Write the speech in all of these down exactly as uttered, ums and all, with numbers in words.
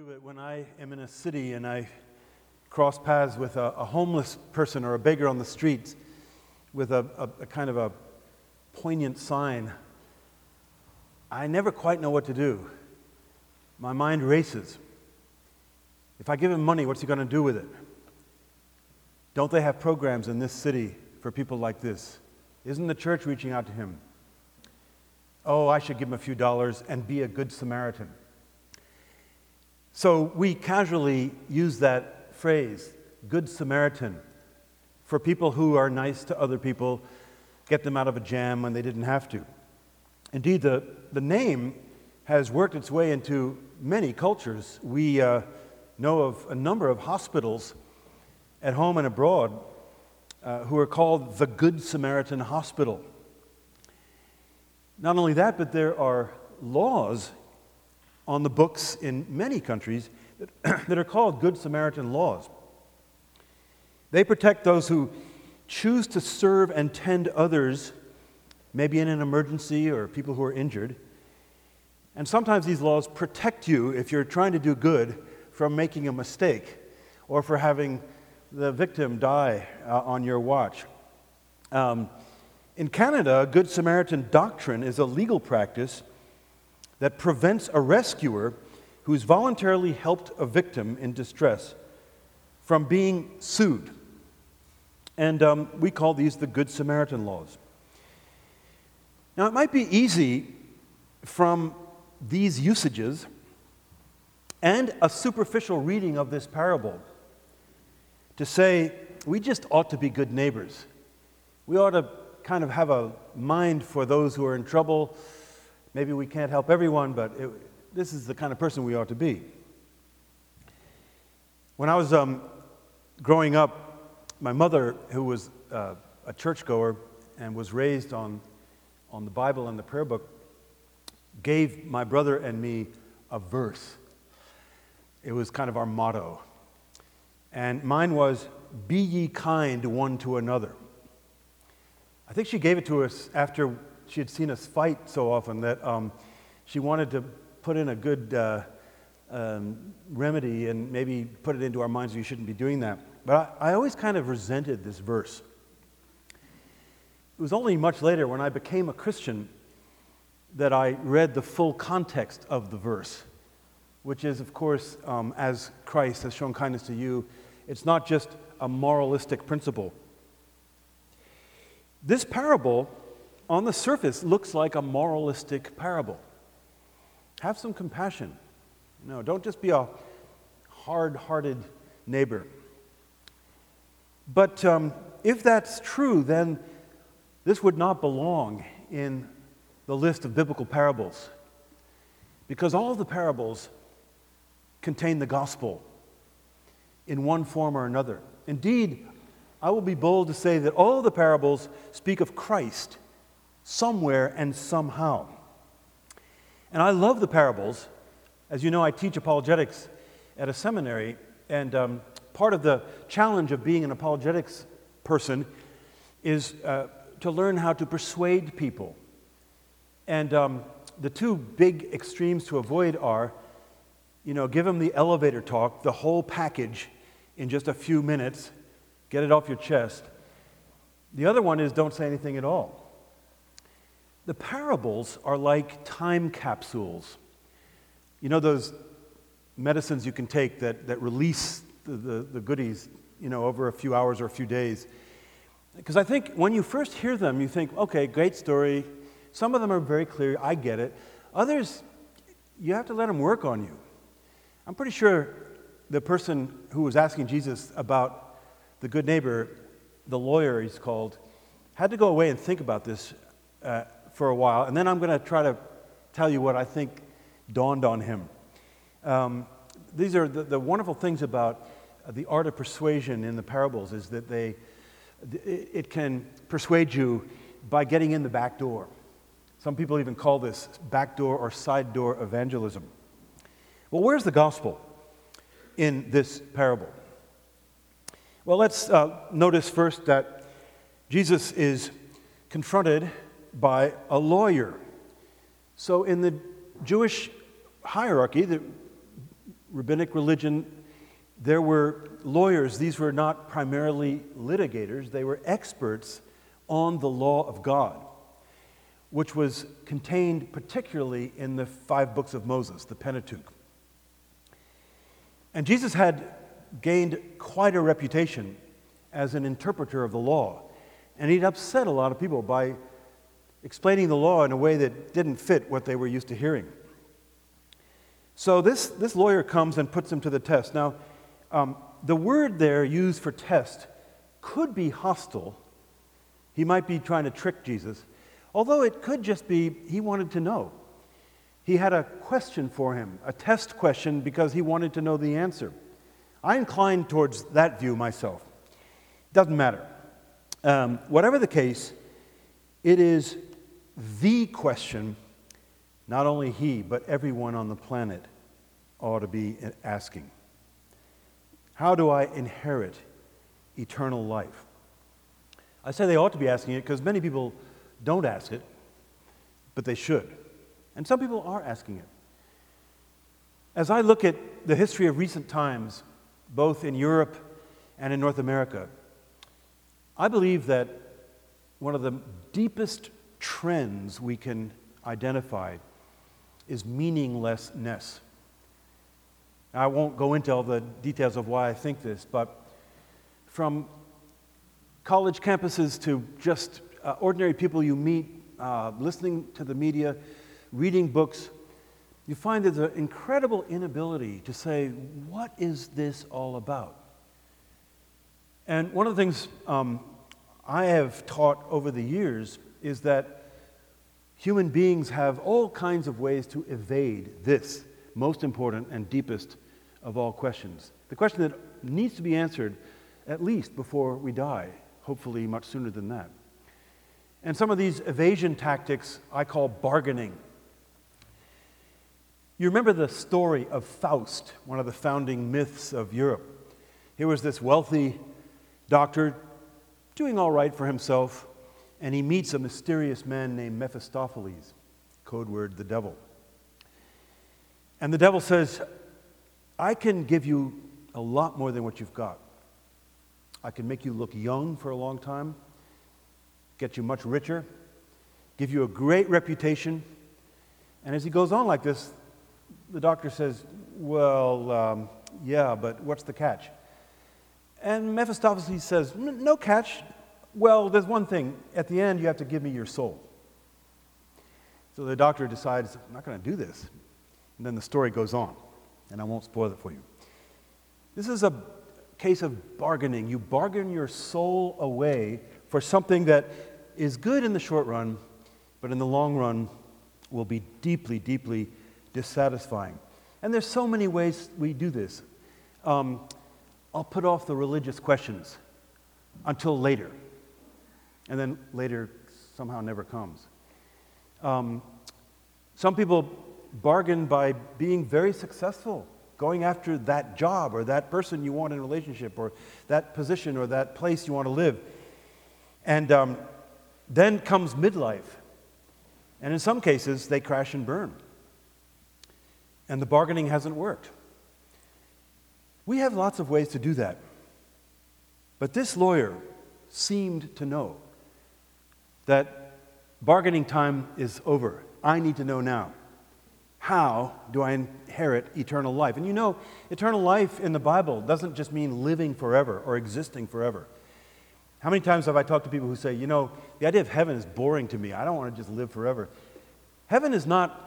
to it when I am in a city and I cross paths with a, a homeless person or a beggar on the street with a, a, a kind of a poignant sign. I never quite know what to do. My mind races. If I give him money, what's he going to do with it? Don't they have programs in this city for people like this? Isn't the church reaching out to him? Oh, I should give him a few dollars and be a good Samaritan. So we casually use that phrase, good Samaritan, for people who are nice to other people, get them out of a jam when they didn't have to. Indeed, the, the name has worked its way into many cultures. We uh, know of a number of hospitals at home and abroad uh, who are called the Good Samaritan Hospital. Not only that, but there are laws on the books in many countries that, that are called Good Samaritan laws. They protect those who choose to serve and tend others, maybe in an emergency or people who are injured. And sometimes these laws protect you, if you're trying to do good, from making a mistake or for having the victim die uh, on your watch. Um, in Canada, Good Samaritan doctrine is a legal practice that prevents a rescuer who's voluntarily helped a victim in distress from being sued. And um, we call these the Good Samaritan laws. Now, it might be easy from these usages and a superficial reading of this parable to say, we just ought to be good neighbors. We ought to kind of have a mind for those who are in trouble. Maybe we can't help everyone, but it, this is the kind of person we ought to be. When I was um, growing up, my mother, who was uh, a churchgoer and was raised on, on the Bible and the prayer book, gave my brother and me a verse. It was kind of our motto. And mine was, "Be ye kind one to another." I think she gave it to us after she had seen us fight so often that um, she wanted to put in a good uh, um, remedy and maybe put it into our minds, we shouldn't be doing that. But I, I always kind of resented this verse. It was only much later when I became a Christian that I read the full context of the verse, which is, of course, um, as Christ has shown kindness to you, it's not just a moralistic principle. This parable, on the surface, looks like a moralistic parable. Have some compassion. No, don't just be a hard-hearted neighbor. But um, if that's true, then this would not belong in the list of biblical parables, because all the parables contain the gospel in one form or another. Indeed, I will be bold to say that all the parables speak of Christ somewhere and somehow. And I love the parables. As you know, I teach apologetics at a seminary, and um, part of the challenge of being an apologetics person is uh, to learn how to persuade people. And um, the two big extremes to avoid are, you know, give them the elevator talk, the whole package in just a few minutes, get it off your chest. The other one is don't say anything at all. The parables are like time capsules. You know those medicines you can take that, that release the, the, the goodies, you know, over a few hours or a few days? Because I think when you first hear them, you think, okay, great story. Some of them are very clear, I get it. Others, you have to let them work on you. I'm pretty sure the person who was asking Jesus about the good neighbor, the lawyer he's called, had to go away and think about this uh, for a while, and then I'm going to try to tell you what I think dawned on him. Um, these are the, the wonderful things about the art of persuasion in the parables, is that they it can persuade you by getting in the back door. Some people even call this backdoor or side door evangelism. Well, where's the gospel in this parable? Well, let's uh, notice first that Jesus is confronted by a lawyer. So in the Jewish hierarchy, the rabbinic religion, there were lawyers. These were not primarily litigators. They were experts on the law of God, which was contained particularly in the five books of Moses, the Pentateuch. And Jesus had gained quite a reputation as an interpreter of the law, and he'd upset a lot of people by explaining the law in a way that didn't fit what they were used to hearing. So this, this lawyer comes and puts him to the test. Now, um, the word there used for test could be hostile. He might be trying to trick Jesus, although it could just be he wanted to know. He had a question for him, a test question, because he wanted to know the answer. I incline towards that view myself. Doesn't matter. Um, whatever the case, it is the question not only he, but everyone on the planet ought to be asking. How do I inherit eternal life? I say they ought to be asking it because many people don't ask it, but they should. And some people are asking it. As I look at the history of recent times, both in Europe and in North America, I believe that one of the deepest trends we can identify is meaninglessness. I won't go into all the details of why I think this, but from college campuses to just uh, ordinary people you meet, uh, listening to the media, reading books, you find there's an incredible inability to say, what is this all about? And one of the things um, I have taught over the years is that human beings have all kinds of ways to evade this most important and deepest of all questions. The question that needs to be answered at least before we die, hopefully much sooner than that. And some of these evasion tactics I call bargaining. You remember the story of Faust, one of the founding myths of Europe. Here was this wealthy doctor doing all right for himself, and he meets a mysterious man named Mephistopheles, code word the devil. And the devil says, I can give you a lot more than what you've got. I can make you look young for a long time, get you much richer, give you a great reputation. And as he goes on like this, the doctor says, well, um, yeah, but what's the catch? And Mephistopheles says, no catch. Well, there's one thing. At the end, you have to give me your soul. So the doctor decides, I'm not going to do this. And then the story goes on, and I won't spoil it for you. This is a case of bargaining. You bargain your soul away for something that is good in the short run, but in the long run will be deeply, deeply dissatisfying. And there's so many ways we do this. Um, I'll put off the religious questions until later, and then later somehow never comes. Um, some people bargain by being very successful, going after that job or that person you want in a relationship or that position or that place you want to live. And um, then comes midlife. And in some cases, they crash and burn. And the bargaining hasn't worked. We have lots of ways to do that. But this lawyer seemed to know that bargaining time is over. I need to know now. How do I inherit eternal life? And you know, eternal life in the Bible doesn't just mean living forever or existing forever. How many times have I talked to people who say, you know, the idea of heaven is boring to me. I don't want to just live forever. Heaven is not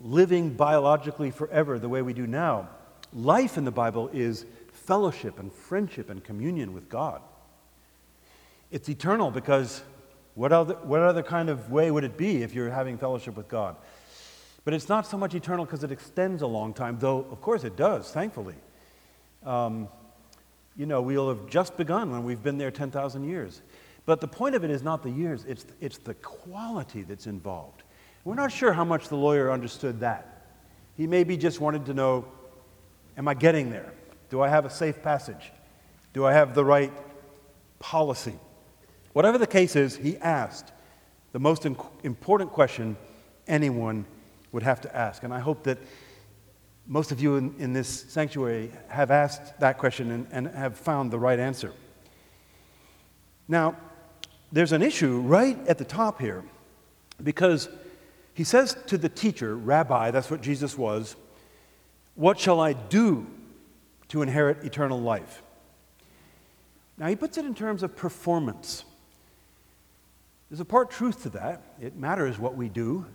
living biologically forever the way we do now. Life in the Bible is fellowship and friendship and communion with God. It's eternal because what other, what other kind of way would it be if you're having fellowship with God? But it's not so much eternal because it extends a long time, though, of course, it does, thankfully. Um, you know, we'll have just begun when we've been there ten thousand years. But the point of it is not the years, it's, it's the quality that's involved. We're not sure how much the lawyer understood that. He maybe just wanted to know, am I getting there? Do I have a safe passage? Do I have the right policy? Whatever the case is, he asked the most important question anyone would have to ask. And I hope that Most of you in, in this sanctuary have asked that question and, and have found the right answer. Now, there's an issue right at the top here, because he says to the teacher, Rabbi, that's what Jesus was, what shall I do to inherit eternal life? Now, he puts it in terms of performance. There's a part truth to that. It matters what we do.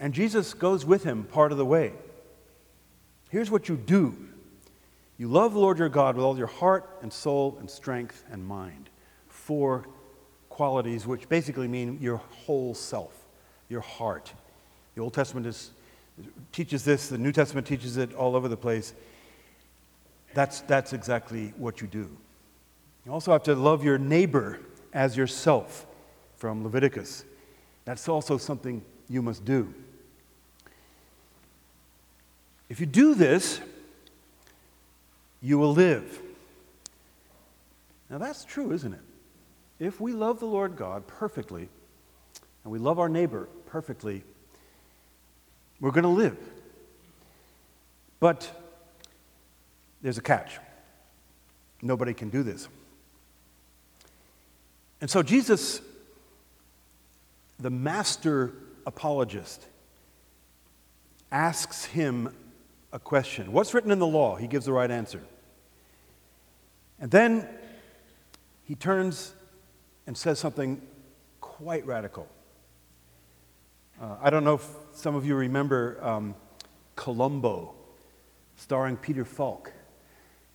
And Jesus goes with him part of the way. Here's what you do. You love the Lord your God with all your heart and soul and strength and mind. Four qualities which basically mean your whole self, your heart. The Old Testament is, teaches this. The New Testament teaches it all over the place. That's, that's exactly what you do. You also have to love your neighbor as yourself from Leviticus. That's also something you must do. If you do this, you will live. Now that's true, isn't it? If we love the Lord God perfectly, and we love our neighbor perfectly, we're going to live. But there's a catch. Nobody can do this. And so Jesus, the master apologist, asks him a question. What's written in the law? He gives the right answer. And then he turns and says something quite radical. Uh, I don't know if some of you remember um, Columbo, starring Peter Falk.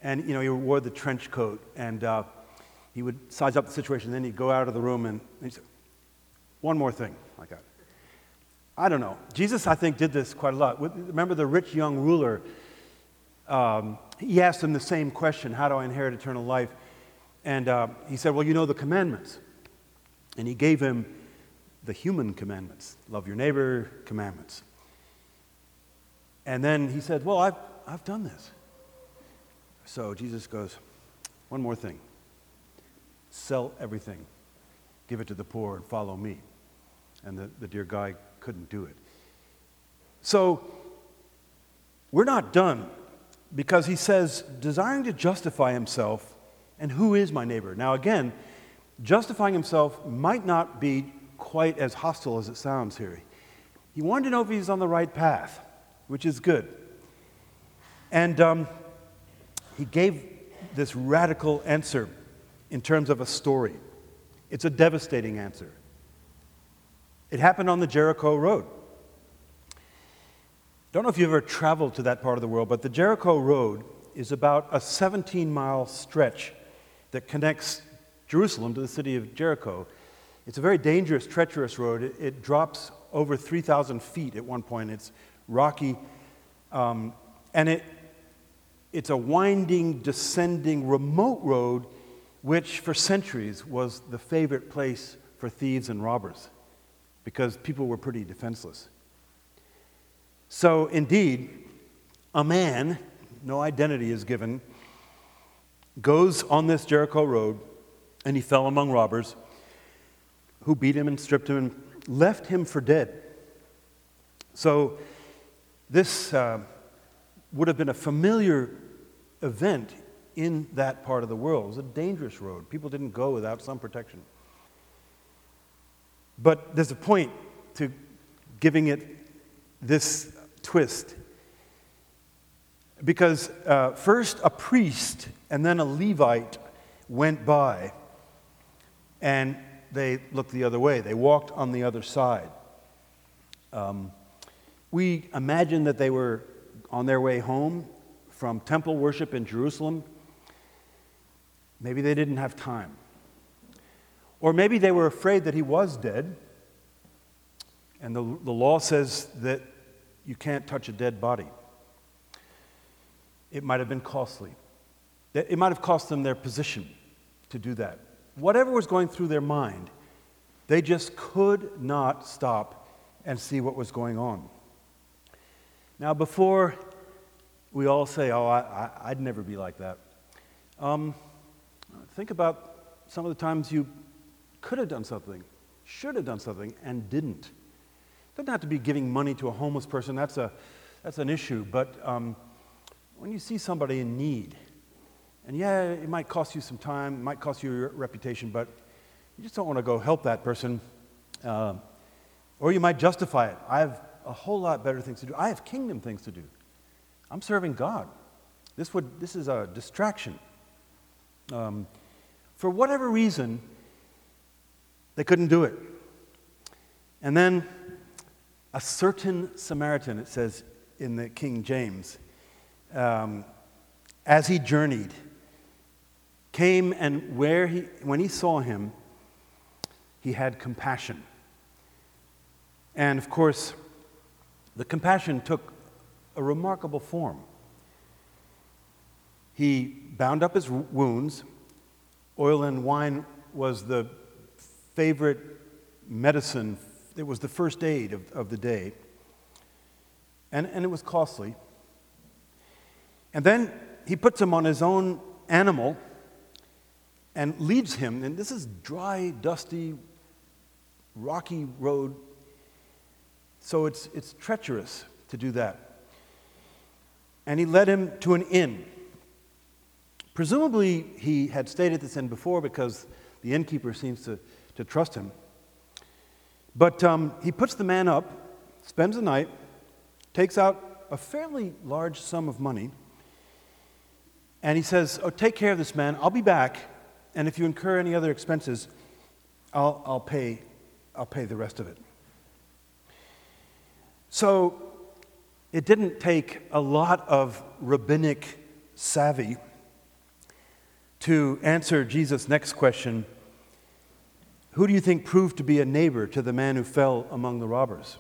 And, you know, he wore the trench coat, and uh, he would size up the situation, then he'd go out of the room, and, and he'd say, one more thing, like that. I don't know. Jesus, I think, did this quite a lot. Remember the rich young ruler? Um, he asked him the same question, how do I inherit eternal life? And uh, he said, well, you know the commandments. And he gave him the human commandments, love your neighbor commandments. And then he said, well, I've, I've done this. So Jesus goes, one more thing. Sell everything. Give it to the poor and follow me. And the, the dear guy couldn't do it. So we're not done, because he says, desiring to justify himself, and who is my neighbor? Now again, justifying himself might not be quite as hostile as it sounds here. He wanted to know if he's on the right path, which is good. And um, he gave this radical answer in terms of a story. It's a devastating answer. It happened on the Jericho Road. Don't know if you've ever traveled to that part of the world, but the Jericho Road is about a seventeen-mile stretch that connects Jerusalem to the city of Jericho. It's a very dangerous, treacherous road. It, it drops over three thousand feet at one point. It's rocky, um, and it it's a winding, descending, remote road which for centuries was the favorite place for thieves and robbers, because people were pretty defenseless. So indeed, a man, no identity is given, goes on this Jericho road, and he fell among robbers who beat him and stripped him and left him for dead. So this uh, would have been a familiar event in that part of the world. It was a dangerous road. People didn't go without some protection. But there's a point to giving it this twist. Because uh, first a priest and then a Levite went by, and they looked the other way. They walked on the other side. Um, we imagine that they were on their way home from temple worship in Jerusalem. Maybe they didn't have time. Or maybe they were afraid that he was dead, and the, the law says that you can't touch a dead body. It might have been costly. It might have cost them their position to do that. Whatever was going through their mind, they just could not stop and see what was going on. Now, before we all say, oh, I, I, I'd never be like that, um, think about some of the times you could have done something, should have done something, and didn't. It doesn't have to be giving money to a homeless person. That's a, that's an issue. But um, when you see somebody in need, and yeah, it might cost you some time, it might cost you your reputation, but you just don't want to go help that person. Uh, or you might justify it. I have a whole lot better things to do. I have kingdom things to do. I'm serving God. This would, this is a distraction. Um, for whatever reason, they couldn't do it. And then a certain Samaritan, it says in the King James, um, as he journeyed, came and where he, when he saw him, he had compassion. And of course, the compassion took a remarkable form. He bound up his wounds. Oil and wine was the favorite medicine. It was the first aid of, of the day. And, and it was costly. And then he puts him on his own animal and leaves him. And this is dry, dusty, rocky road. So it's, it's treacherous to do that. And he led him to an inn. Presumably, he had stayed at this inn before because the innkeeper seems to, to trust him. But um, he puts the man up, spends the night, takes out a fairly large sum of money, and he says, "Oh, take care of this man. I'll be back, and if you incur any other expenses, I'll, I'll pay. I'll pay the rest of it." So it didn't take a lot of rabbinic savvy to answer Jesus' next question: who do you think proved to be a neighbor to the man who fell among the robbers?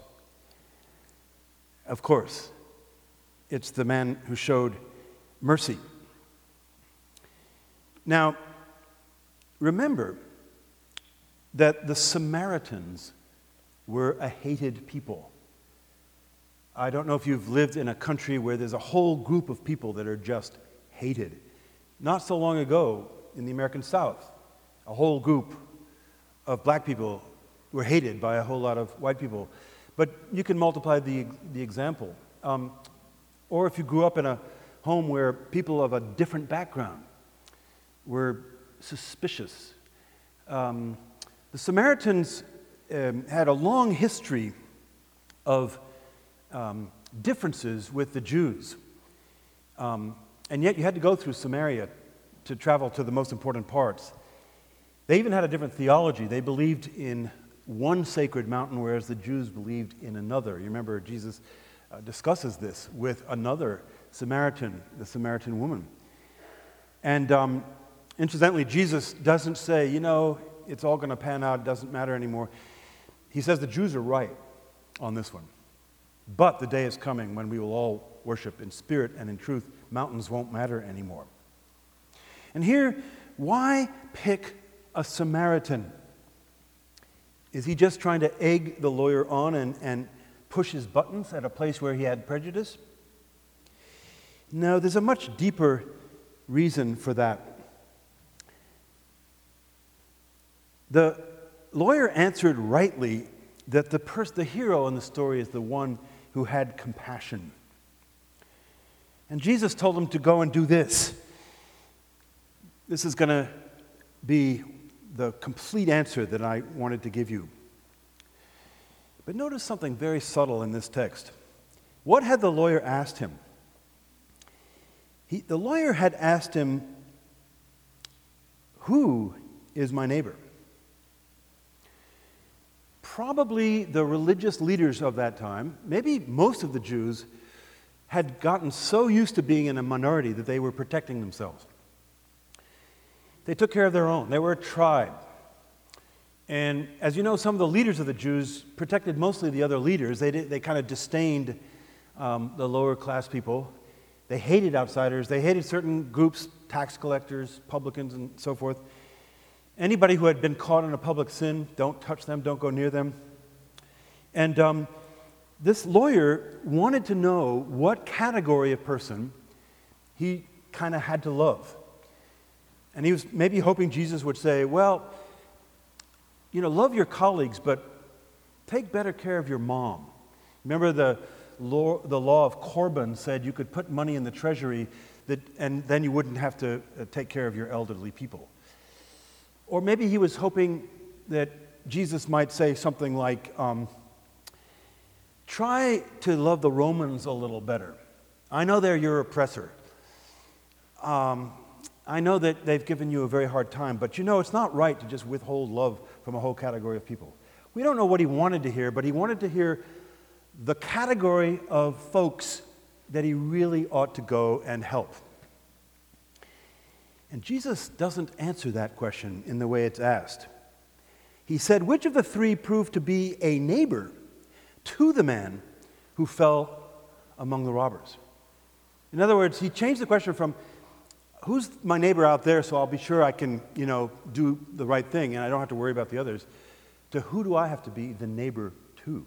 Of course, it's the man who showed mercy. Now, remember that the Samaritans were a hated people. I don't know if you've lived in a country where there's a whole group of people that are just hated. Not so long ago, in the American South, a whole group of black people were hated by a whole lot of white people. But you can multiply the, the example. Um, or if you grew up in a home where people of a different background were suspicious. Um, the Samaritans um, had a long history of um, differences with the Jews. Um, And yet you had to go through Samaria to travel to the most important parts. They even had a different theology. They believed in one sacred mountain, whereas the Jews believed in another. You remember Jesus uh, discusses this with another Samaritan, the Samaritan woman. And um, incidentally, Jesus doesn't say, you know, it's all going to pan out, it doesn't matter anymore. He says the Jews are right on this one. But the day is coming when we will all worship in spirit and in truth. Mountains won't matter anymore. And here, why pick a Samaritan? Is he just trying to egg the lawyer on and, and push his buttons at a place where he had prejudice? No, there's a much deeper reason for that. The lawyer answered rightly that the, pers- the hero in the story is the one who had compassion. And Jesus told him to go and do this. This is going to be the complete answer that I wanted to give you. But notice something very subtle in this text. What had the lawyer asked him? He, the lawyer had asked him, "Who is my neighbor?" Probably the religious leaders of that time, maybe most of the Jews, had gotten so used to being in a minority that they were protecting themselves. They took care of their own. They were a tribe. And as you know, some of the leaders of the Jews protected mostly the other leaders. They, did, they kind of disdained um, the lower class people. They hated outsiders. They hated certain groups, tax collectors, publicans, and so forth. Anybody who had been caught in a public sin, don't touch them, don't go near them. And um, This lawyer wanted to know what category of person he kind of had to love. And he was maybe hoping Jesus would say, well, you know, love your colleagues, but take better care of your mom. Remember the law, the law of Corban said you could put money in the treasury that, and then you wouldn't have to take care of your elderly people. Or maybe he was hoping that Jesus might say something like, um, try to love the Romans a little better. I know they're your oppressor. Um, I know that they've given you a very hard time, but you know, it's not right to just withhold love from a whole category of people. We don't know what he wanted to hear, but he wanted to hear the category of folks that he really ought to go and help. And Jesus doesn't answer that question in the way it's asked. He said, which of the three proved to be a neighbor to the man who fell among the robbers? In other words, he changed the question from, who's my neighbor out there so I'll be sure I can, you know, do the right thing and I don't have to worry about the others, to who do I have to be the neighbor to?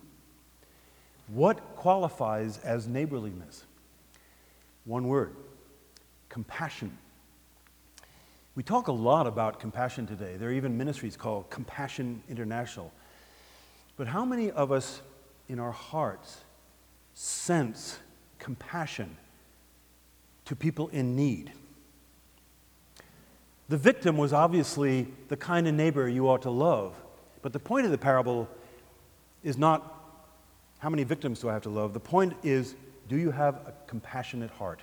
What qualifies as neighborliness? One word, compassion. We talk a lot about compassion today. There are even ministries called Compassion International. But how many of us in our hearts sense compassion to people in need? The victim was obviously the kind of neighbor you ought to love, but the point of the parable is not how many victims do I have to love. The point is, do you have a compassionate heart?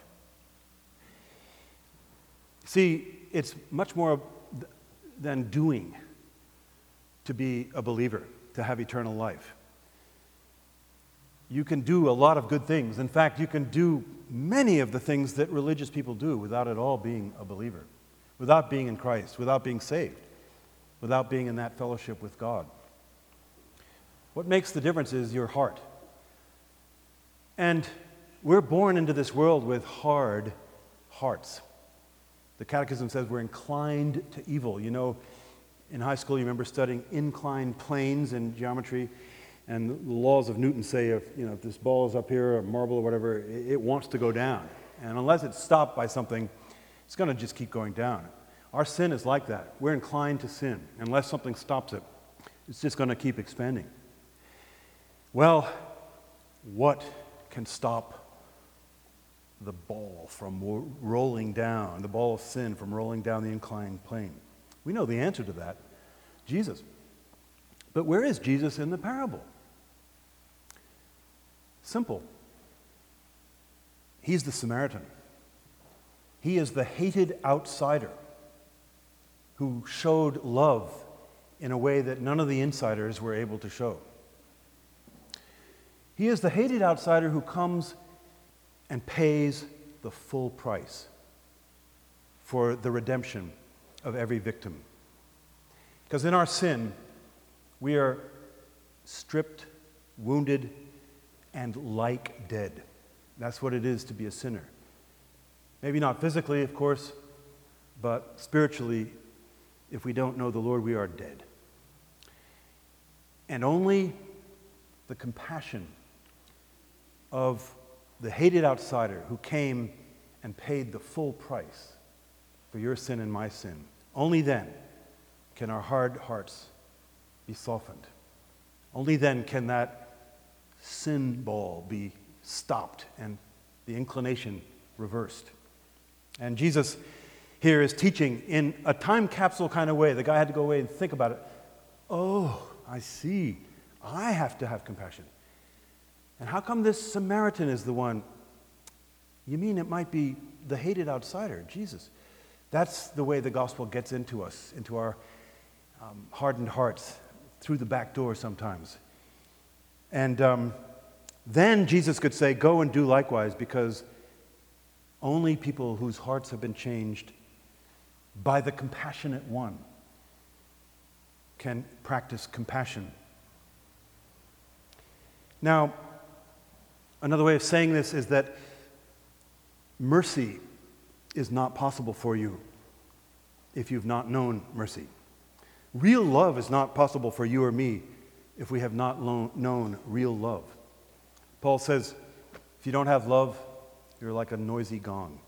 See, it's much more than doing to be a believer, to have eternal life. You can do a lot of good things. In fact, you can do many of the things that religious people do without at all being a believer, without being in Christ, without being saved, without being in that fellowship with God. What makes the difference is your heart. And we're born into this world with hard hearts. The Catechism says we're inclined to evil. You know, in high school you remember studying inclined planes in geometry, and the laws of Newton say if, you know, if this ball is up here, a marble or whatever, it wants to go down. And unless it's stopped by something, it's going to just keep going down. Our sin is like that. We're inclined to sin. Unless something stops it, it's just going to keep expanding. Well, what can stop the ball from rolling down, the ball of sin from rolling down the inclined plane? We know the answer to that, Jesus. But where is Jesus in the parable? Simple. He's the Samaritan. He is the hated outsider who showed love in a way that none of the insiders were able to show. He is the hated outsider who comes and pays the full price for the redemption of every victim. Because in our sin, we are stripped, wounded, and like dead. That's what it is to be a sinner. Maybe not physically, of course, but spiritually, if we don't know the Lord, we are dead. And only the compassion of the hated outsider who came and paid the full price for your sin and my sin, only then can our hard hearts be softened. Only then can that sin ball be stopped and the inclination reversed. And Jesus here is teaching in a time capsule kind of way. The guy had to go away and think about it. Oh, I see. I have to have compassion. And how come this Samaritan is the one? You mean it might be the hated outsider, Jesus? That's the way the gospel gets into us, into our um, hardened hearts, through the back door sometimes. And um, then Jesus could say, go and do likewise, because only people whose hearts have been changed by the compassionate one can practice compassion. Now, another way of saying this is that mercy is not possible for you if you've not known mercy. Real love is not possible for you or me if we have not lo- known real love. Paul says, if you don't have love, you're like a noisy gong.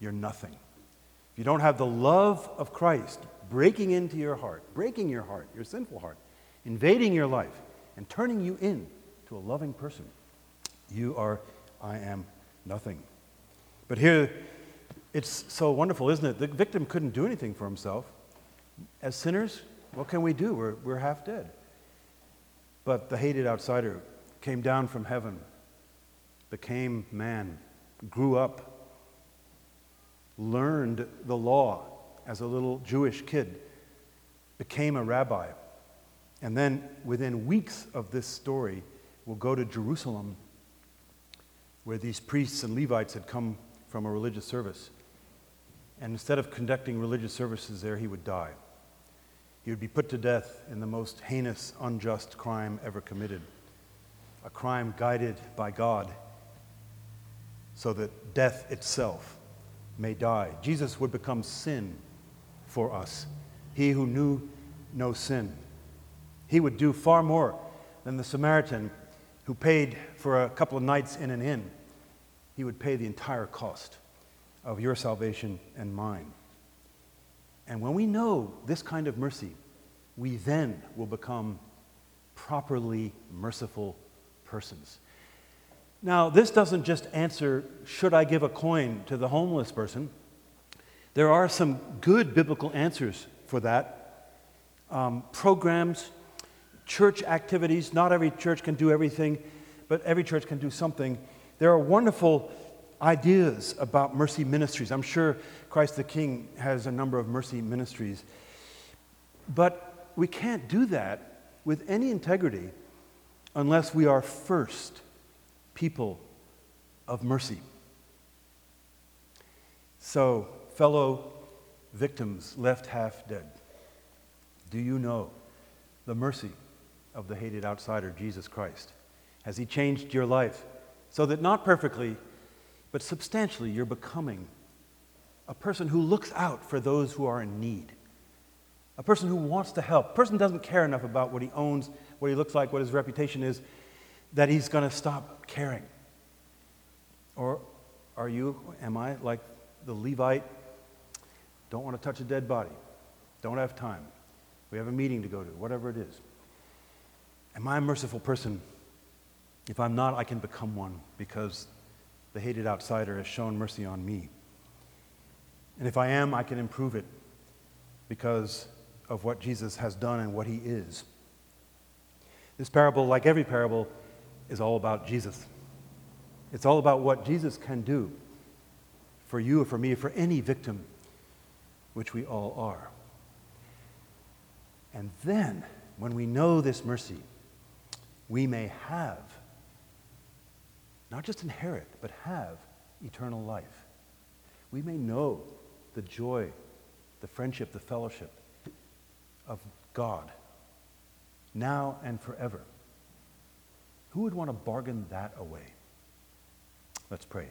You're nothing. If you don't have the love of Christ breaking into your heart, breaking your heart, your sinful heart, invading your life, and turning you in to a loving person, You are, I am nothing. But here, it's so wonderful, isn't it? The victim couldn't do anything for himself. As sinners, what can we do? We're, we're half dead. But the hated outsider came down from heaven, became man, grew up, learned the law as a little Jewish kid, became a rabbi, and then within weeks of this story will go to Jerusalem, where these priests and Levites had come from a religious service. And instead of conducting religious services there, he would die. He would be put to death in the most heinous, unjust crime ever committed, a crime guided by God, so that death itself may die. Jesus would become sin for us, he who knew no sin. He would do far more than the Samaritan who paid for a couple of nights in an inn. He would pay the entire cost of your salvation and mine. And when we know this kind of mercy, we then will become properly merciful persons. Now, this doesn't just answer, should I give a coin to the homeless person? There are some good biblical answers for that. Um, programs, church activities. Not every church can do everything, but every church can do something. There are wonderful ideas about mercy ministries. I'm sure Christ the King has a number of mercy ministries. But we can't do that with any integrity unless we are first people of mercy. So, fellow victims left half dead, do you know the mercy of the hated outsider, Jesus Christ? Has he changed your life so that not perfectly, but substantially, you're becoming a person who looks out for those who are in need, a person who wants to help, a person who doesn't care enough about what he owns, what he looks like, what his reputation is, that he's going to stop caring? Or are you, am I, like the Levite? Don't want to touch a dead body. Don't have time. We have a meeting to go to, whatever it is. Am I a merciful person? If I'm not, I can become one, because the hated outsider has shown mercy on me. And if I am, I can improve it because of what Jesus has done and what he is. This parable, like every parable, is all about Jesus. It's all about what Jesus can do for you or for me, for any victim, which we all are. And then, when we know this mercy, we may have, not just inherit, but have eternal life. We may know the joy, the friendship, the fellowship of God, now and forever. Who would want to bargain that away? Let's pray.